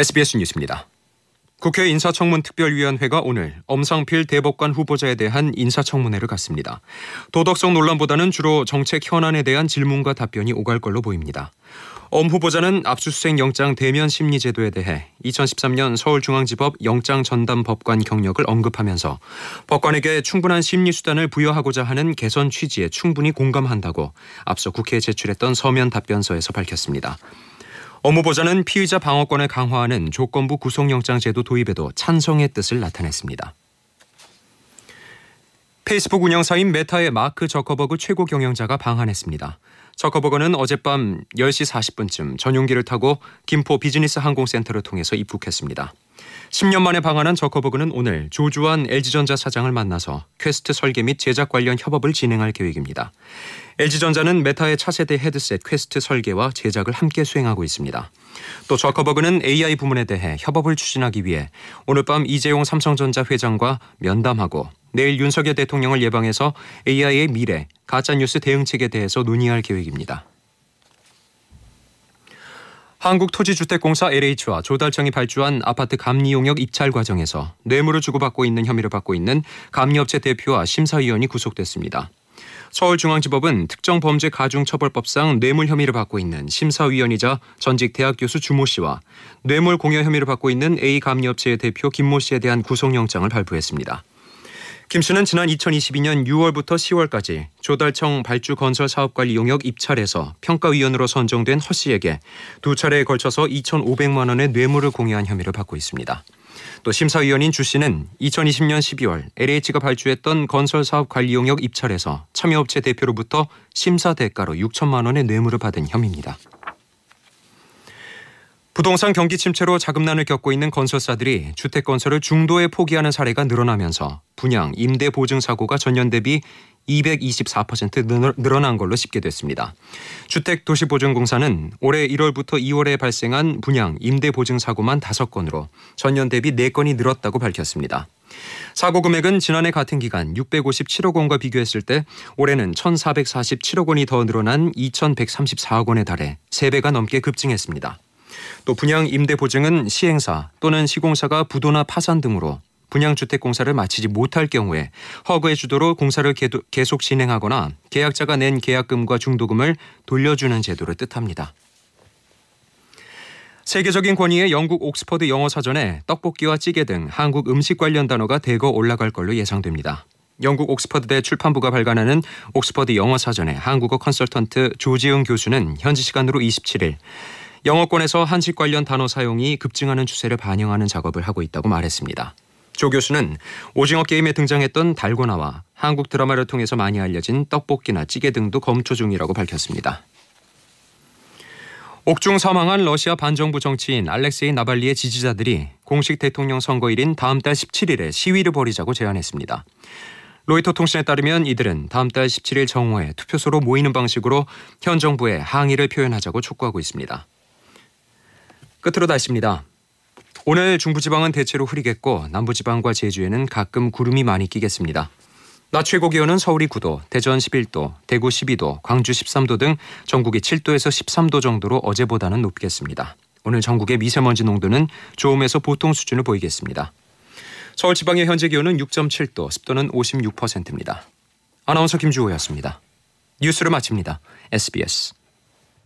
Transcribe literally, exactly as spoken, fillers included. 에스비에스 뉴스입니다. 국회 인사청문특별위원회가 오늘 엄상필 대법관 후보자에 대한 인사청문회를 갖습니다. 도덕성 논란보다는 주로 정책 현안에 대한 질문과 답변이 오갈 걸로 보입니다. 엄 후보자는 압수수색 영장 대면 심리 제도에 대해 이천십삼 년 서울중앙지법 영장 전담 법관 경력을 언급하면서 법관에게 충분한 심리 수단을 부여하고자 하는 개선 취지에 충분히 공감한다고 앞서 국회에 제출했던 서면 답변서에서 밝혔습니다. 엄 후보자는 피의자 방어권을 강화하는 조건부 구속영장 제도 도입에도 찬성의 뜻을 나타냈습니다. 페이스북 운영사인 메타의 마크 저커버그 최고 경영자가 방한했습니다. 저커버그는 어젯밤 열 시 사십 분쯤 전용기를 타고 김포 비즈니스 항공센터를 통해서 입국했습니다. 십 년 만에 방한한 저커버그는 오늘 조주환 엘지전자 사장을 만나서 퀘스트 설계 및 제작 관련 협업을 진행할 계획입니다. 엘지전자는 메타의 차세대 헤드셋 퀘스트 설계와 제작을 함께 수행하고 있습니다. 또 저커버그는 에이아이 부문에 대해 협업을 추진하기 위해 오늘 밤 이재용 삼성전자 회장과 면담하고 내일 윤석열 대통령을 예방해서 에이아이의 미래, 가짜뉴스 대응책에 대해서 논의할 계획입니다. 한국토지주택공사 엘에이치와 조달청이 발주한 아파트 감리용역 입찰 과정에서 뇌물을 주고받고 있는 혐의를 받고 있는 감리업체 대표와 심사위원이 구속됐습니다. 서울중앙지법은 특정범죄가중처벌법상 뇌물 혐의를 받고 있는 심사위원이자 전직 대학교수 주모 씨와 뇌물 공여 혐의를 받고 있는 A감리업체의 대표 김모 씨에 대한 구속영장을 발부했습니다. 김 씨는 지난 이천이십이 년 유월부터 시월까지 조달청 발주건설사업관리용역 입찰에서 평가위원으로 선정된 허 씨에게 두 차례에 걸쳐서 이천오백만 원의 뇌물을 공여한 혐의를 받고 있습니다. 또 심사위원인 주 씨는 이천이십 년 십이월 엘에이치가 발주했던 건설사업관리용역 입찰에서 참여업체 대표로부터 심사 대가로 육천만 원의 뇌물을 받은 혐의입니다. 부동산 경기 침체로 자금난을 겪고 있는 건설사들이 주택 건설을 중도에 포기하는 사례가 늘어나면서 분양, 임대 보증 사고가 전년 대비 이백이십사 퍼센트 늘어난 걸로 집계됐습니다. 주택도시보증공사는 올해 일월부터 이월에 발생한 분양, 임대 보증 사고만 다섯 건으로 전년 대비 네 건이 늘었다고 밝혔습니다. 사고 금액은 지난해 같은 기간 육백오십칠억 원과 비교했을 때 올해는 천사백사십칠억 원이 더 늘어난 이천백삼십사억 원에 달해 세 배가 넘게 급증했습니다. 또 분양 임대 보증은 시행사 또는 시공사가 부도나 파산 등으로 분양주택공사를 마치지 못할 경우에 허그의 주도로 공사를 계속 진행하거나 계약자가 낸 계약금과 중도금을 돌려주는 제도를 뜻합니다. 세계적인 권위의 영국 옥스퍼드 영어사전에 떡볶이와 찌개 등 한국 음식 관련 단어가 대거 올라갈 걸로 예상됩니다. 영국 옥스퍼드대 출판부가 발간하는 옥스퍼드 영어사전에 한국어 컨설턴트 조지웅 교수는 현지 시간으로 이십칠일 영어권에서 한식 관련 단어 사용이 급증하는 추세를 반영하는 작업을 하고 있다고 말했습니다. 조 교수는 오징어 게임에 등장했던 달고나와 한국 드라마를 통해서 많이 알려진 떡볶이나 찌개 등도 검토 중이라고 밝혔습니다. 옥중 사망한 러시아 반정부 정치인 알렉세이 나발리의 지지자들이 공식 대통령 선거일인 다음 달 십칠일에 시위를 벌이자고 제안했습니다. 로이터 통신에 따르면 이들은 다음 달 십칠일 정오에 투표소로 모이는 방식으로 현 정부에 항의를 표현하자고 촉구하고 있습니다. 끝으로 날씨입니다. 오늘 중부지방은 대체로 흐리겠고 남부지방과 제주에는 가끔 구름이 많이 끼겠습니다. 낮 최고 기온은 서울이 구 도, 대전 십일 도, 대구 십이 도, 광주 십삼 도 등 전국이 칠 도에서 십삼 도 정도로 어제보다는 높겠습니다. 오늘 전국의 미세먼지 농도는 좋음에서 보통 수준을 보이겠습니다. 서울지방의 현재 기온은 육 점 칠 도, 습도는 오십육 퍼센트입니다. 아나운서 김주호였습니다. 뉴스를 마칩니다. 에스비에스